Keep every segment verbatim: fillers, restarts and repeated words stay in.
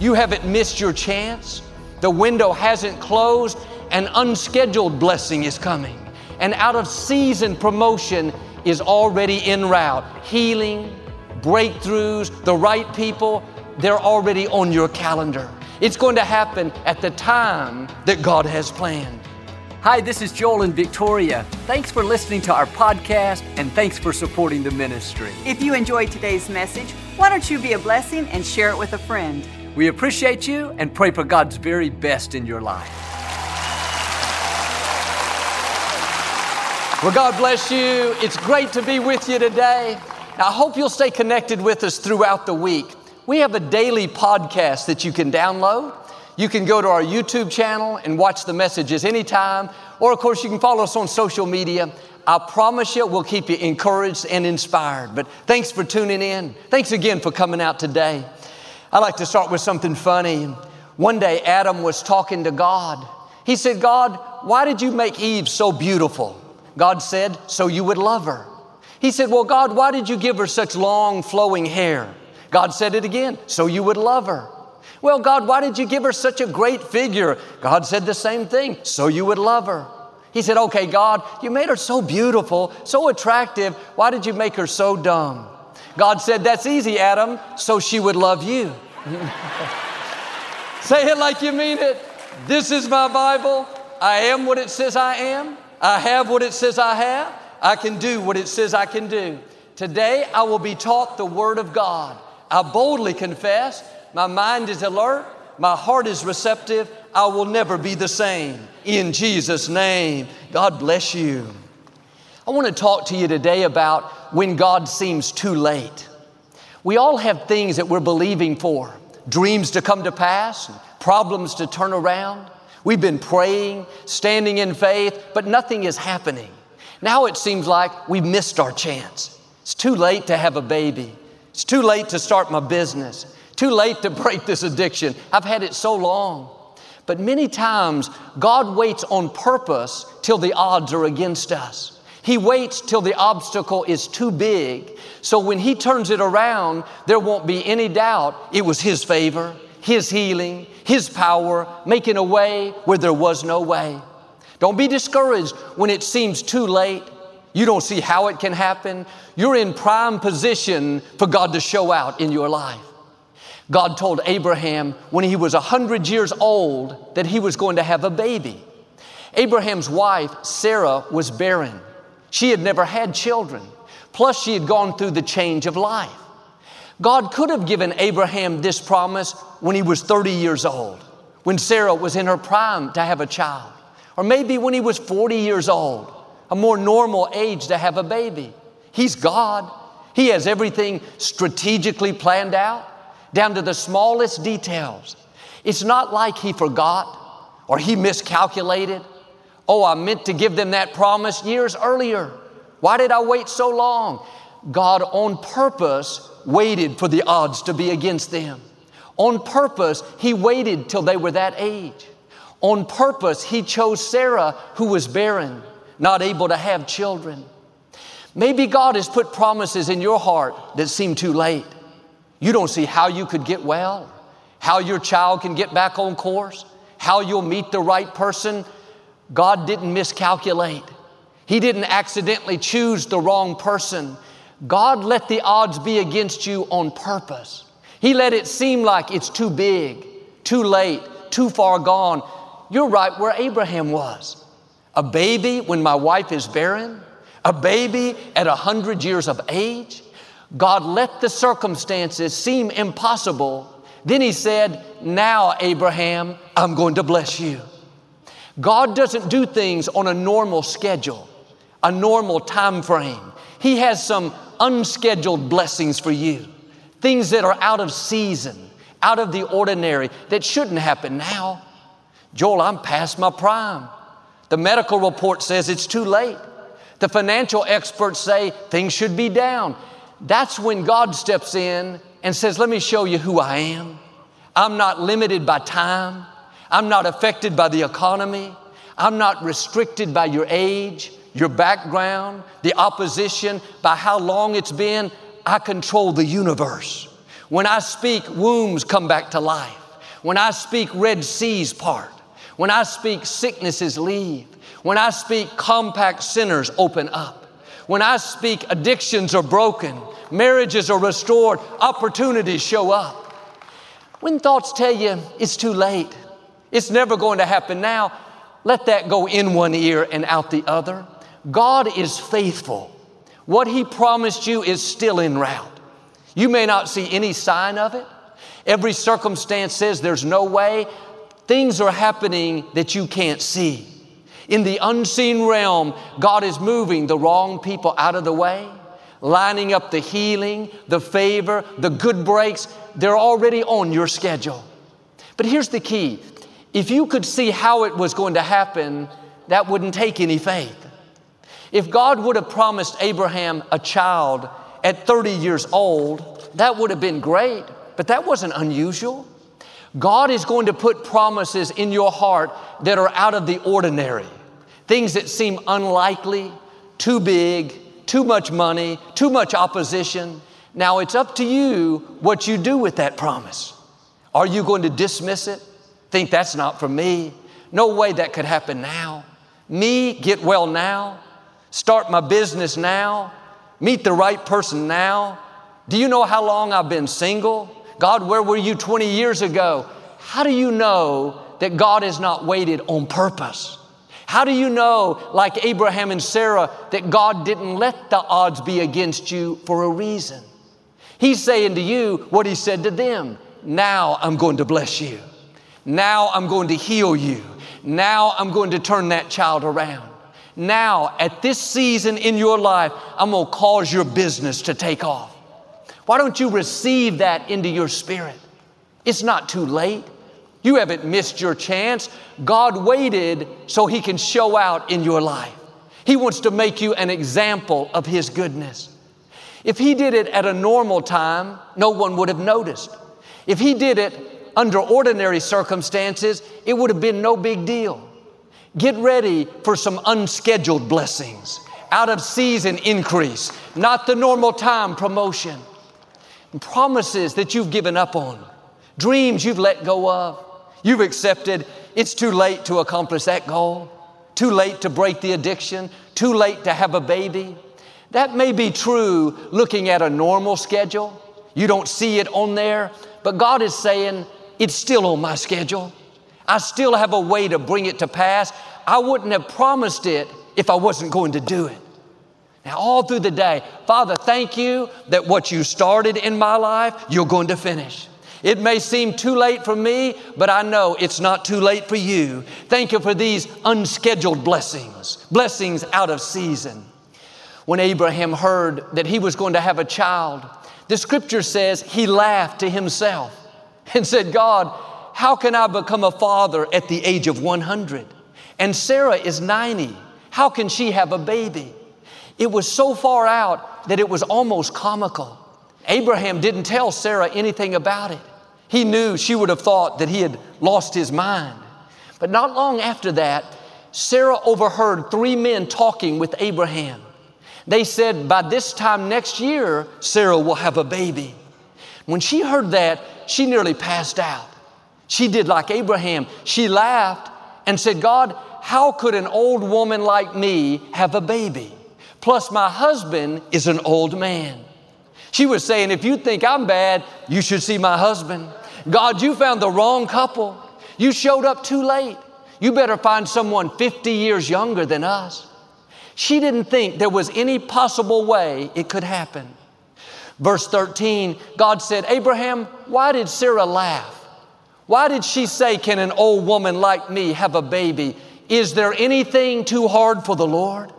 You haven't missed your chance. The window hasn't closed. An unscheduled blessing is coming. An out-of-season promotion is already en route. Healing, breakthroughs, the right people, they're already on your calendar. It's going to happen at the time that God has planned. Hi, this is Joel and Victoria. Thanks for listening to our podcast, and thanks for supporting the ministry. If you enjoyed today's message, why don't you be a blessing and share it with a friend? We appreciate you and pray for God's very best in your life. Well, God bless you. It's great to be with you today. I hope you'll stay connected with us throughout the week. We have a daily podcast that you can download. You can go to our YouTube channel and watch the messages anytime. Or, of course, you can follow us on social media. I promise you, we'll keep you encouraged and inspired. But thanks for tuning in. Thanks again for coming out today. I like to start with something funny. One day, Adam was talking to God. He said, "God, why did you make Eve so beautiful?" God said, "So you would love her." He said, "Well, God, why did you give her such long flowing hair?" God said it again, "So you would love her." "Well, God, why did you give her such a great figure?" God said the same thing, "So you would love her." He said, "Okay, God, you made her so beautiful, so attractive. Why did you make her so dumb?" God said, "That's easy, Adam, so she would love you." Say it like you mean it. This is my Bible. I am what it says I am. I have what it says I have. I can do what it says I can do. Today, I will be taught the Word of God. I boldly confess, my mind is alert, my heart is receptive, I will never be the same. In Jesus' name, God bless you. I want to talk to you today about when God seems too late. We all have things that we're believing for, dreams to come to pass, problems to turn around. We've been praying, standing in faith, but nothing is happening. Now it seems like we missed our chance. It's too late to have a baby. It's too late to start my business. Too late to break this addiction. I've had it so long. But many times, God waits on purpose till the odds are against us. He waits till the obstacle is too big. So when He turns it around, there won't be any doubt it was His favor, His healing, His power, making a way where there was no way. Don't be discouraged when it seems too late. You don't see how it can happen. You're in prime position for God to show out in your life. God told Abraham when he was one hundred years old that he was going to have a baby. Abraham's wife, Sarah, was barren. She had never had children. Plus, she had gone through the change of life. God could have given Abraham this promise when he was thirty years old, when Sarah was in her prime to have a child, or maybe when he was forty years old, a more normal age to have a baby. He's God. He has everything strategically planned out, down to the smallest details. It's not like He forgot or He miscalculated. "Oh, I meant to give them that promise years earlier. Why did I wait so long?" God on purpose waited for the odds to be against them. On purpose, He waited till they were that age. On purpose, He chose Sarah, who was barren, not able to have children. Maybe God has put promises in your heart that seem too late. You don't see how you could get well, how your child can get back on course, how you'll meet the right person. God didn't miscalculate. He didn't accidentally choose the wrong person. God let the odds be against you on purpose. He let it seem like it's too big, too late, too far gone. You're right where Abraham was. A baby when my wife is barren, a baby at one hundred years of age. God let the circumstances seem impossible. Then He said, "Now, Abraham, I'm going to bless you." God doesn't do things on a normal schedule, a normal time frame. He has some unscheduled blessings for you, things that are out of season, out of the ordinary, that shouldn't happen now. "Joel, I'm past my prime. The medical report says it's too late. The financial experts say things should be down." That's when God steps in and says, "Let me show you who I am. I'm not limited by time. I'm not affected by the economy. I'm not restricted by your age, your background, the opposition, by how long it's been. I control the universe. When I speak, wombs come back to life. When I speak, Red Seas part. When I speak, sicknesses leave. When I speak, compact sinners open up. When I speak, addictions are broken. Marriages are restored. Opportunities show up. When thoughts tell you it's too late, it's never going to happen now, let that go in one ear and out the other. God is faithful. What He promised you is still en route. You may not see any sign of it. Every circumstance says there's no way. Things are happening that you can't see. In the unseen realm, God is moving the wrong people out of the way, lining up the healing, the favor, the good breaks. They're already on your schedule. But here's the key. If you could see how it was going to happen, that wouldn't take any faith. If God would have promised Abraham a child at thirty years old, that would have been great, but that wasn't unusual. God is going to put promises in your heart that are out of the ordinary, things that seem unlikely, too big, too much money, too much opposition. Now it's up to you what you do with that promise. Are you going to dismiss it? Think that's not for me? No way that could happen now. Me, get well now. Start my business now. Meet the right person now. Do you know how long I've been single? God, where were you twenty years ago? How do you know that God has not waited on purpose? How do you know, like Abraham and Sarah, that God didn't let the odds be against you for a reason? He's saying to you what He said to them. Now I'm going to bless you. Now I'm going to heal you. Now I'm going to turn that child around. Now, at this season in your life, I'm going to cause your business to take off. Why don't you receive that into your spirit? It's not too late. You haven't missed your chance. God waited so He can show out in your life. He wants to make you an example of His goodness. If He did it at a normal time, no one would have noticed. If He did it under ordinary circumstances, it would have been no big deal. Get ready for some unscheduled blessings, out of season increase, not the normal time promotion, and promises that you've given up on, dreams you've let go of, you've accepted it's too late to accomplish that goal, too late to break the addiction, too late to have a baby. That may be true looking at a normal schedule. You don't see it on there, but God is saying, it's still on my schedule. I still have a way to bring it to pass. I wouldn't have promised it if I wasn't going to do it. Now, all through the day, Father, thank you that what you started in my life, you're going to finish. It may seem too late for me, but I know it's not too late for you. Thank you for these unscheduled blessings, blessings out of season. When Abraham heard that he was going to have a child, the scripture says he laughed to himself and said, God, how can I become a father at the age of one hundred? And Sarah is ninety. How can she have a baby? It was so far out that it was almost comical. Abraham didn't tell Sarah anything about it. He knew she would have thought that he had lost his mind. But not long after that, Sarah overheard three men talking with Abraham. They said, by this time next year, Sarah will have a baby. When she heard that, she nearly passed out. She did like Abraham. She laughed and said, God, how could an old woman like me have a baby? Plus my husband is an old man. She was saying, if you think I'm bad, you should see my husband. God, you found the wrong couple. You showed up too late. You better find someone fifty years younger than us. She didn't think there was any possible way it could happen. Verse thirteen, God said, Abraham, why did Sarah laugh? Why did she say, can an old woman like me have a baby? Is there anything too hard for the Lord?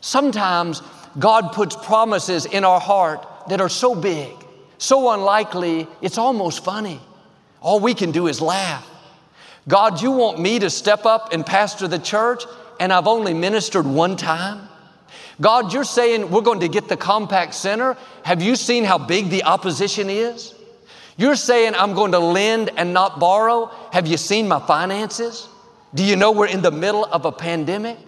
Sometimes God puts promises in our heart that are so big, so unlikely, it's almost funny. All we can do is laugh. God, you want me to step up and pastor the church, and I've only ministered one time? God, you're saying we're going to get the compact center. Have you seen how big the opposition is? You're saying I'm going to lend and not borrow. Have you seen my finances? Do you know we're in the middle of a pandemic?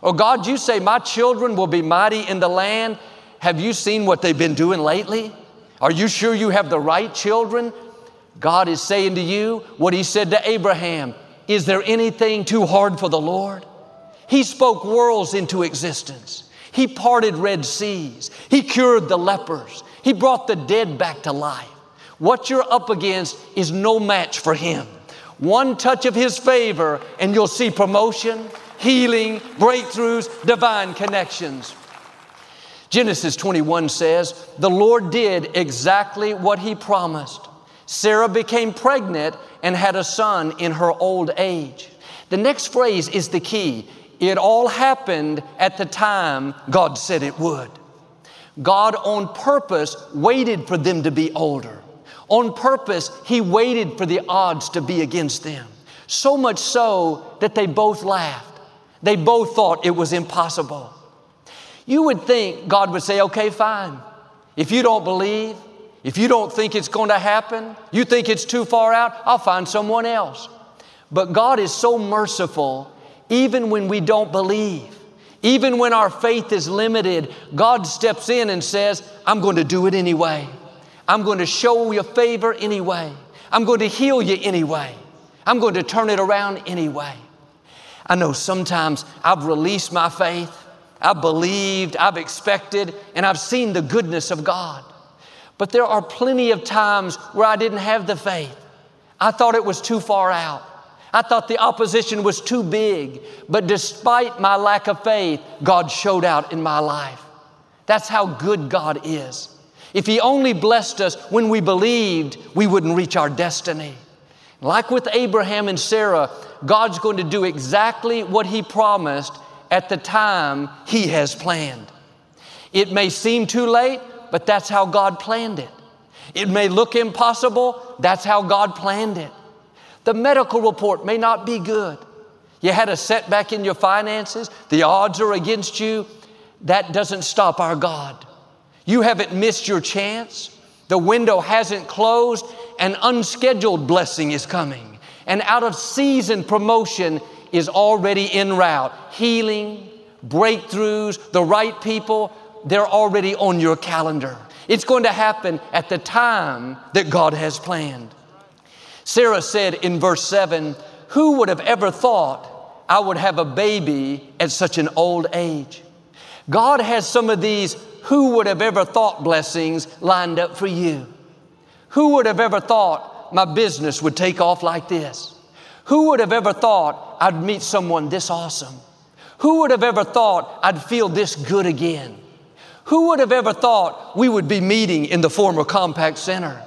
Or God, you say my children will be mighty in the land. Have you seen what they've been doing lately? Are you sure you have the right children? God is saying to you what He said to Abraham. Is there anything too hard for the Lord? He spoke worlds into existence. He parted Red Seas. He cured the lepers. He brought the dead back to life. What you're up against is no match for Him. One touch of His favor and you'll see promotion, healing, breakthroughs, divine connections. Genesis twenty-one says, the Lord did exactly what He promised. Sarah became pregnant and had a son in her old age. The next phrase is the key. It all happened at the time God said it would. God on purpose waited for them to be older. On purpose, He waited for the odds to be against them. So much so that they both laughed. They both thought it was impossible. You would think God would say, okay, fine. If you don't believe, if you don't think it's going to happen, you think it's too far out, I'll find someone else. But God is so merciful, even when we don't believe, even when our faith is limited, God steps in and says, I'm going to do it anyway. I'm going to show you favor anyway. I'm going to heal you anyway. I'm going to turn it around anyway. I know sometimes I've released my faith, I've believed, I've expected, and I've seen the goodness of God. But there are plenty of times where I didn't have the faith. I thought it was too far out. I thought the opposition was too big. But despite my lack of faith, God showed out in my life. That's how good God is. If He only blessed us when we believed, we wouldn't reach our destiny. Like with Abraham and Sarah, God's going to do exactly what He promised at the time He has planned. It may seem too late, but that's how God planned it. It may look impossible, that's how God planned it. The medical report may not be good. You had a setback in your finances, the odds are against you. That doesn't stop our God. You haven't missed your chance. The window hasn't closed. An unscheduled blessing is coming. An out-of-season promotion is already en route. Healing, breakthroughs, the right people, they're already on your calendar. It's going to happen at the time that God has planned. Sarah said in verse seven, who would have ever thought I would have a baby at such an old age? God has some of these who would have ever thought blessings lined up for you. Who would have ever thought my business would take off like this? Who would have ever thought I'd meet someone this awesome? Who would have ever thought I'd feel this good again? Who would have ever thought we would be meeting in the former compact center?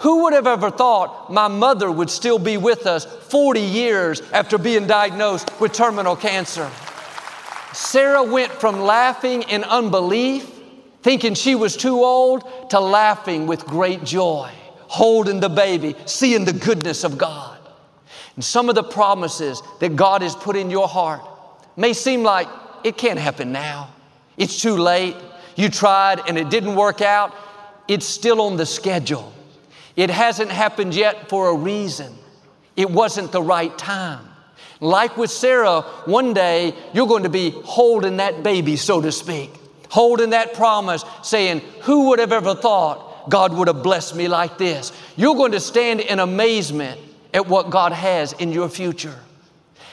Who would have ever thought my mother would still be with us forty years after being diagnosed with terminal cancer? Sarah went from laughing in unbelief, thinking she was too old, to laughing with great joy, holding the baby, seeing the goodness of God. And some of the promises that God has put in your heart may seem like it can't happen now. It's too late. You tried and it didn't work out. It's still on the schedule. It hasn't happened yet for a reason. It wasn't the right time. Like with Sarah, one day you're going to be holding that baby, so to speak, holding that promise, saying, who would have ever thought God would have blessed me like this? You're going to stand in amazement at what God has in your future.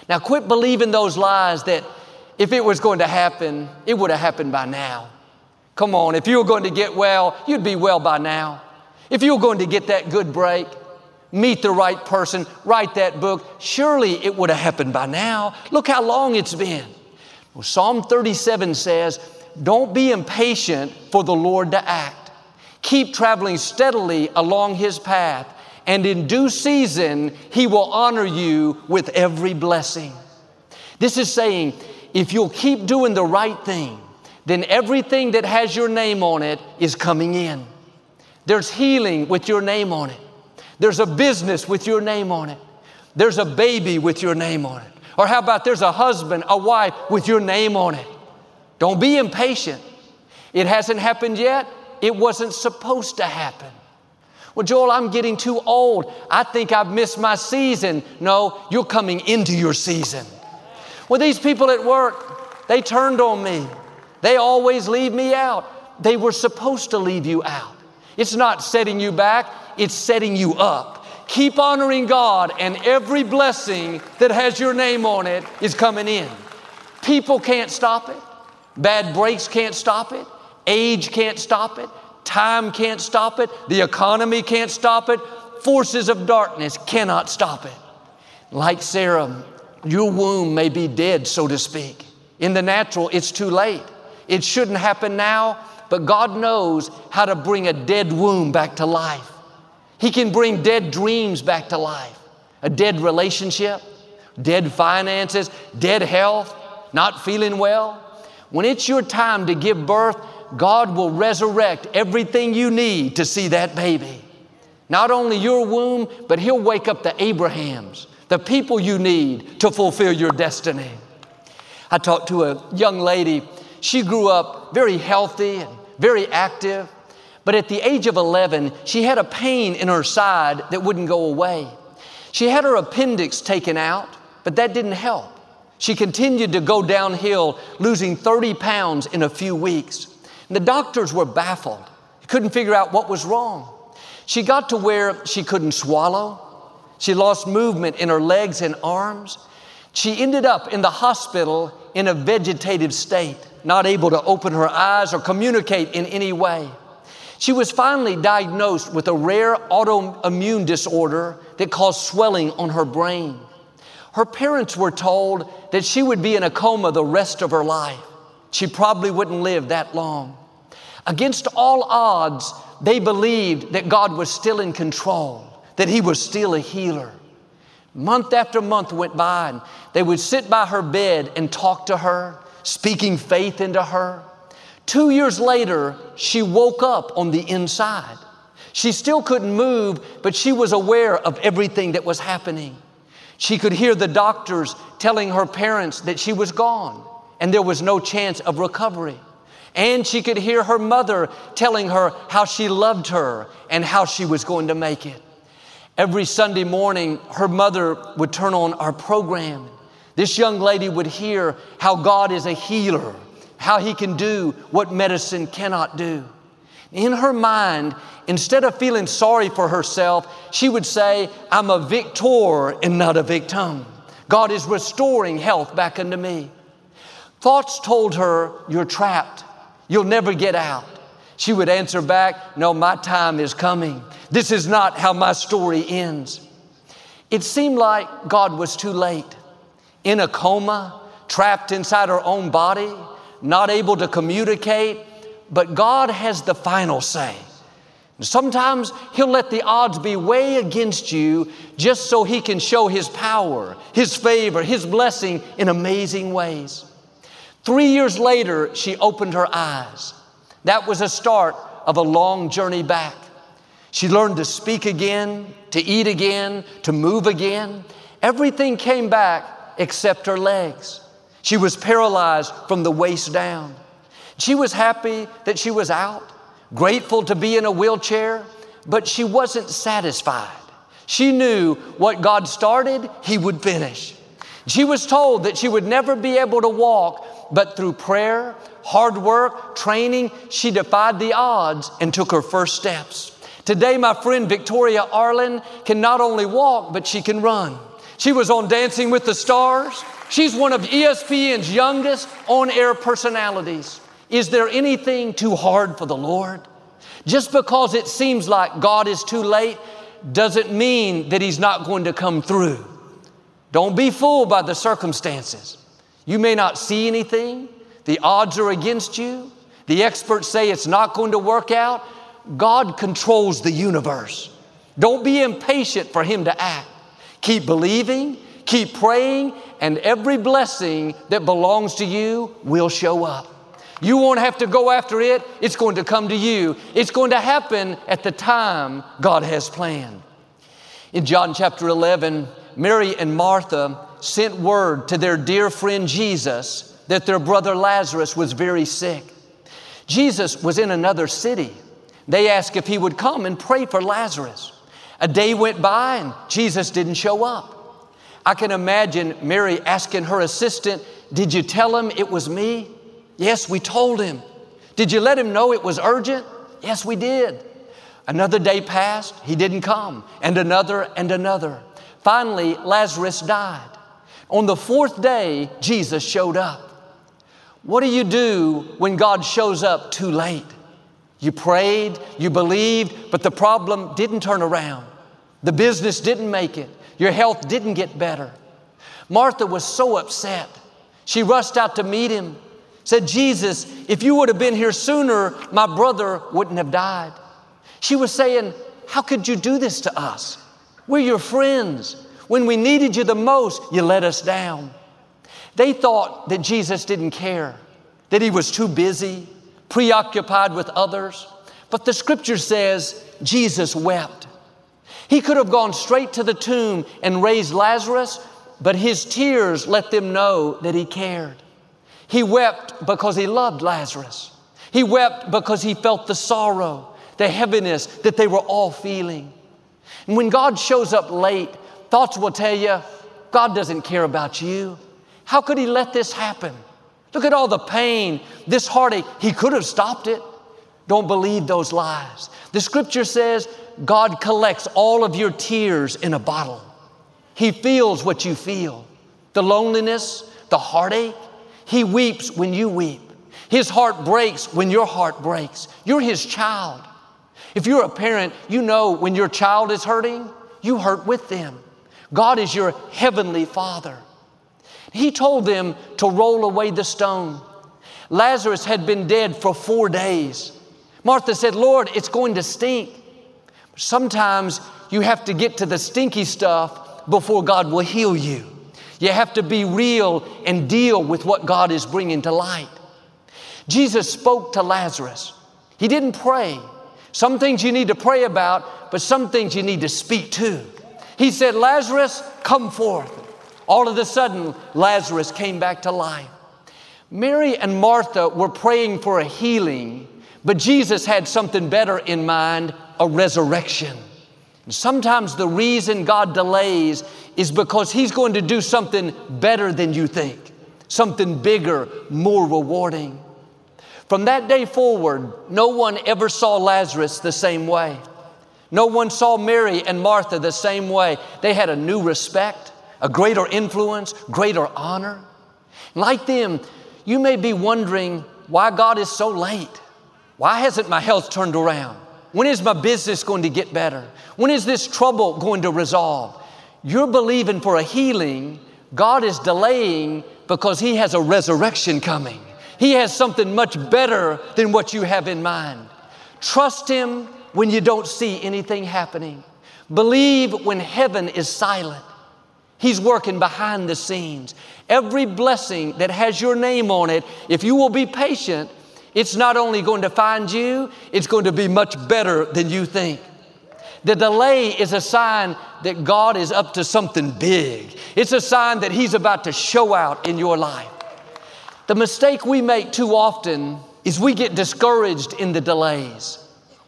Now, quit believing those lies that if it was going to happen, it would have happened by now. Come on, if you were going to get well, you'd be well by now. If you were going to get that good break, meet the right person, write that book, surely it would have happened by now. Look how long it's been. Well, Psalm thirty-seven says, don't be impatient for the Lord to act. Keep traveling steadily along His path, and in due season, He will honor you with every blessing. This is saying, if you'll keep doing the right thing, then everything that has your name on it is coming in. There's healing with your name on it. There's a business with your name on it. There's a baby with your name on it. Or how about there's a husband, a wife with your name on it. Don't be impatient. It hasn't happened yet. It wasn't supposed to happen. Well, Joel, I'm getting too old. I think I've missed my season. No, you're coming into your season. Well, these people at work, they turned on me. They always leave me out. They were supposed to leave you out. It's not setting you back. It's setting you up. Keep honoring God, and every blessing that has your name on it is coming in. People can't stop it. Bad breaks can't stop it. Age can't stop it. Time can't stop it. The economy can't stop it. Forces of darkness cannot stop it. Like Sarah, your womb may be dead, so to speak. In the natural, it's too late. It shouldn't happen now, but God knows how to bring a dead womb back to life. He can bring dead dreams back to life, a dead relationship, dead finances, dead health, not feeling well. When it's your time to give birth, God will resurrect everything you need to see that baby. Not only your womb, but He'll wake up the Abrahams, the people you need to fulfill your destiny. I talked to a young lady. She grew up very healthy and very active. But at the age of eleven, she had a pain in her side that wouldn't go away. She had her appendix taken out, but that didn't help. She continued to go downhill, losing thirty pounds in a few weeks. And the doctors were baffled. They couldn't figure out what was wrong. She got to where she couldn't swallow. She lost movement in her legs and arms. She ended up in the hospital in a vegetative state, not able to open her eyes or communicate in any way. She was finally diagnosed with a rare autoimmune disorder that caused swelling on her brain. Her parents were told that she would be in a coma the rest of her life. She probably wouldn't live that long. Against all odds, they believed that God was still in control, that He was still a healer. Month after month went by, and they would sit by her bed and talk to her, speaking faith into her. Two years later, she woke up on the inside. She still couldn't move, but she was aware of everything that was happening. She could hear the doctors telling her parents that she was gone and there was no chance of recovery. And she could hear her mother telling her how she loved her and how she was going to make it. Every Sunday morning, her mother would turn on our program. This young lady would hear how God is a healer, how He can do what medicine cannot do. In her mind, instead of feeling sorry for herself, she would say, I'm a victor and not a victim. God is restoring health back unto me. Thoughts told her, you're trapped. You'll never get out. She would answer back, no, my time is coming. This is not how my story ends. It seemed like God was too late. In a coma, trapped inside her own body, not able to communicate, but God has the final say. Sometimes He'll let the odds be way against you just so He can show His power, His favor, His blessing in amazing ways. Three years later, she opened her eyes. That was a start of a long journey back. She learned to speak again, to eat again, to move again. Everything came back except her legs. She was paralyzed from the waist down. She was happy that she was out, grateful to be in a wheelchair, but she wasn't satisfied. She knew what God started, He would finish. She was told that she would never be able to walk, but through prayer, hard work, training, she defied the odds and took her first steps. Today, my friend Victoria Arlen can not only walk, but she can run. She was on Dancing with the Stars. She's one of E S P N's youngest on-air personalities. Is there anything too hard for the Lord? Just because it seems like God is too late doesn't mean that He's not going to come through. Don't be fooled by the circumstances. You may not see anything. The odds are against you. The experts say it's not going to work out. God controls the universe. Don't be impatient for Him to act. Keep believing, keep praying, and every blessing that belongs to you will show up. You won't have to go after it. It's going to come to you. It's going to happen at the time God has planned. In John chapter eleven, Mary and Martha sent word to their dear friend Jesus that their brother Lazarus was very sick. Jesus was in another city. They asked if He would come and pray for Lazarus. A day went by and Jesus didn't show up. I can imagine Mary asking her assistant, did you tell him it was me? Yes, we told him. Did you let him know it was urgent? Yes, we did. Another day passed, he didn't come, and another and another. Finally, Lazarus died. On the fourth day, Jesus showed up. What do you do when God shows up too late? You prayed, you believed, but the problem didn't turn around. The business didn't make it. Your health didn't get better. Martha was so upset. She rushed out to meet him, said, Jesus, if you would have been here sooner, my brother wouldn't have died. She was saying, how could you do this to us? We're your friends. When we needed you the most, you let us down. They thought that Jesus didn't care, that he was too busy, preoccupied with others. But the scripture says Jesus wept. He could have gone straight to the tomb and raised Lazarus, but his tears let them know that he cared. He wept because he loved Lazarus. He wept because he felt the sorrow, the heaviness that they were all feeling. And when God shows up late, thoughts will tell you, God doesn't care about you. How could he let this happen? Look at all the pain, this heartache. He could have stopped it. Don't believe those lies. The scripture says God collects all of your tears in a bottle. He feels what you feel, the loneliness, the heartache. He weeps when you weep. His heart breaks when your heart breaks. You're his child. If you're a parent, you know when your child is hurting, you hurt with them. God is your heavenly Father. He told them to roll away the stone. Lazarus had been dead for four days. Martha said, Lord, it's going to stink. Sometimes you have to get to the stinky stuff before God will heal you. You have to be real and deal with what God is bringing to light. Jesus spoke to Lazarus. He didn't pray. Some things you need to pray about, but some things you need to speak to. He said, Lazarus, come forth. All of a sudden, Lazarus came back to life. Mary and Martha were praying for a healing, but Jesus had something better in mind, a resurrection. And sometimes the reason God delays is because he's going to do something better than you think, something bigger, more rewarding. From that day forward, no one ever saw Lazarus the same way. No one saw Mary and Martha the same way. They had a new respect, a greater influence, greater honor. Like them, you may be wondering why God is so late. Why hasn't my health turned around? When is my business going to get better? When is this trouble going to resolve? You're believing for a healing. God is delaying because he has a resurrection coming. He has something much better than what you have in mind. Trust him when you don't see anything happening. Believe when heaven is silent. He's working behind the scenes. Every blessing that has your name on it, if you will be patient, it's not only going to find you, it's going to be much better than you think. The delay is a sign that God is up to something big. It's a sign that he's about to show out in your life. The mistake we make too often is we get discouraged in the delays.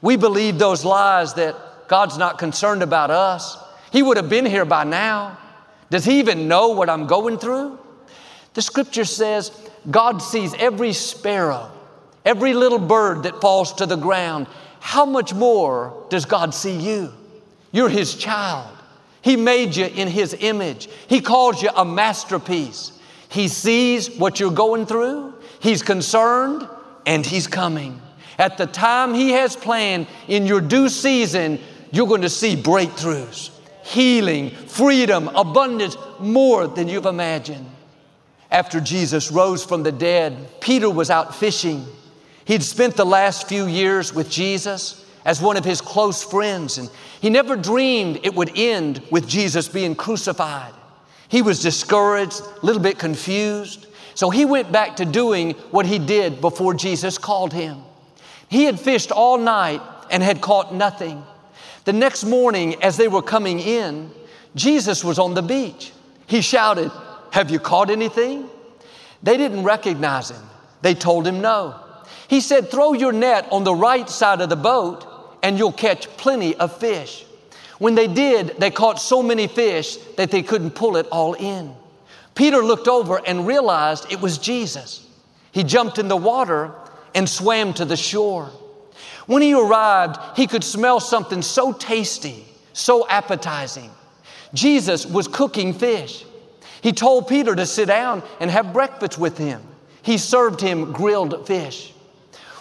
We believe those lies that God's not concerned about us. He would have been here by now. Does he even know what I'm going through? The scripture says God sees every sparrow, every little bird that falls to the ground. How much more does God see you? You're his child. He made you in his image. He calls you a masterpiece. He sees what you're going through. He's concerned, and he's coming. At the time he has planned, in your due season, you're going to see breakthroughs, healing, freedom, abundance, more than you've imagined. After Jesus rose from the dead, Peter was out fishing. He'd spent the last few years with Jesus as one of his close friends, and he never dreamed it would end with Jesus being crucified. He was discouraged, a little bit confused. So he went back to doing what he did before Jesus called him. He had fished all night and had caught nothing. The next morning, as they were coming in, Jesus was on the beach. He shouted, "Have you caught anything?" They didn't recognize him. They told him no. He said, "Throw your net on the right side of the boat and you'll catch plenty of fish." When they did, they caught so many fish that they couldn't pull it all in. Peter looked over and realized it was Jesus. He jumped in the water and swam to the shore. When he arrived, he could smell something so tasty, so appetizing. Jesus was cooking fish. He told Peter to sit down and have breakfast with him. He served him grilled fish.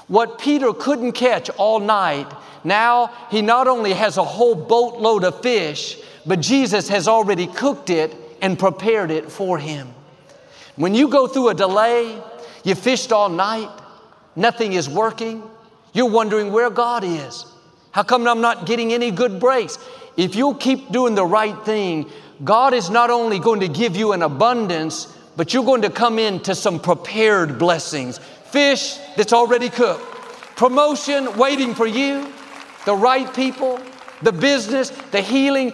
What Peter couldn't catch all night, now he not only has a whole boatload of fish, but Jesus has already cooked it and prepared it for him. When you go through a delay, you fished all night, nothing is working, you're wondering where God is. How come I'm not getting any good breaks? If you'll keep doing the right thing, God is not only going to give you an abundance, but you're going to come into some prepared blessings. Fish that's already cooked, promotion waiting for you, the right people, the business, the healing.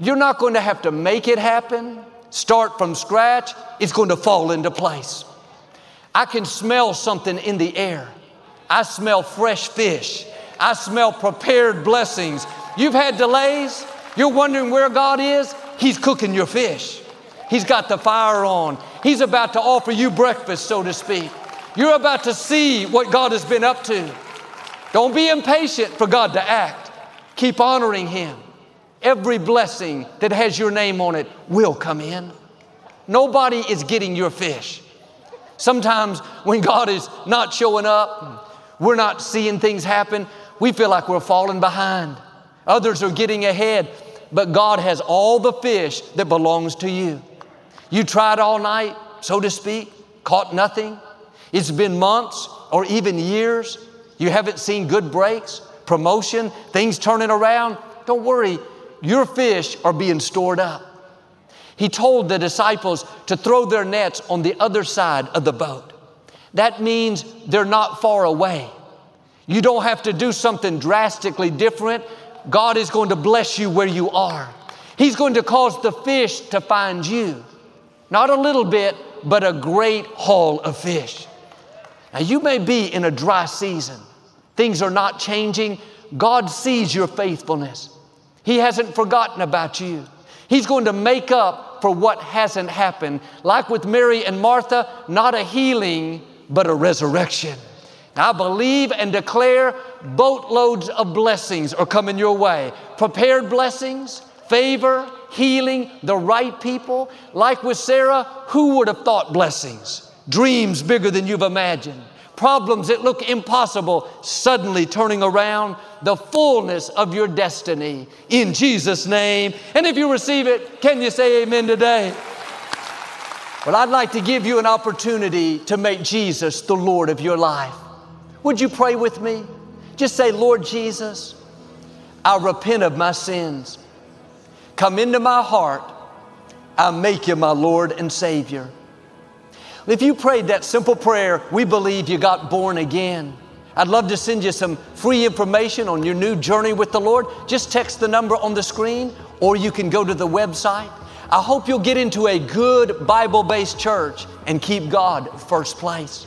You're not going to have to make it happen, start from scratch. It's going to fall into place. I can smell something in the air. I smell fresh fish. I smell prepared blessings. You've had delays. You're wondering where God is. He's cooking your fish. He's got the fire on. He's about to offer you breakfast, so to speak. You're about to see what God has been up to. Don't be impatient for God to act. Keep honoring Him. Every blessing that has your name on it will come in. Nobody is getting your fish. Sometimes when God is not showing up, we're not seeing things happen, we feel like we're falling behind. Others are getting ahead, but God has all the fish that belongs to you. You tried all night, so to speak, caught nothing. It's been months or even years. You haven't seen good breaks, promotion, things turning around. Don't worry, your fish are being stored up. He told the disciples to throw their nets on the other side of the boat. That means they're not far away. You don't have to do something drastically different. God is going to bless you where you are. He's going to cause the fish to find you. Not a little bit, but a great haul of fish. Now, you may be in a dry season. Things are not changing. God sees your faithfulness. He hasn't forgotten about you. He's going to make up for what hasn't happened. Like with Mary and Martha, not a healing, but a resurrection. I believe and declare boatloads of blessings are coming your way. Prepared blessings, favor, healing, the right people. Like with Sarah, who would have thought blessings? Dreams bigger than you've imagined. Problems that look impossible suddenly turning around. The fullness of your destiny in Jesus' name. And if you receive it, can you say amen today? Well, I'd like to give you an opportunity to make Jesus the Lord of your life. Would you pray with me? Just say, Lord Jesus, I repent of my sins. Come into my heart. I make you my Lord and Savior. If you prayed that simple prayer, we believe you got born again. I'd love to send you some free information on your new journey with the Lord. Just text the number on the screen, or you can go to the website. I hope you'll get into a good Bible-based church and keep God first place.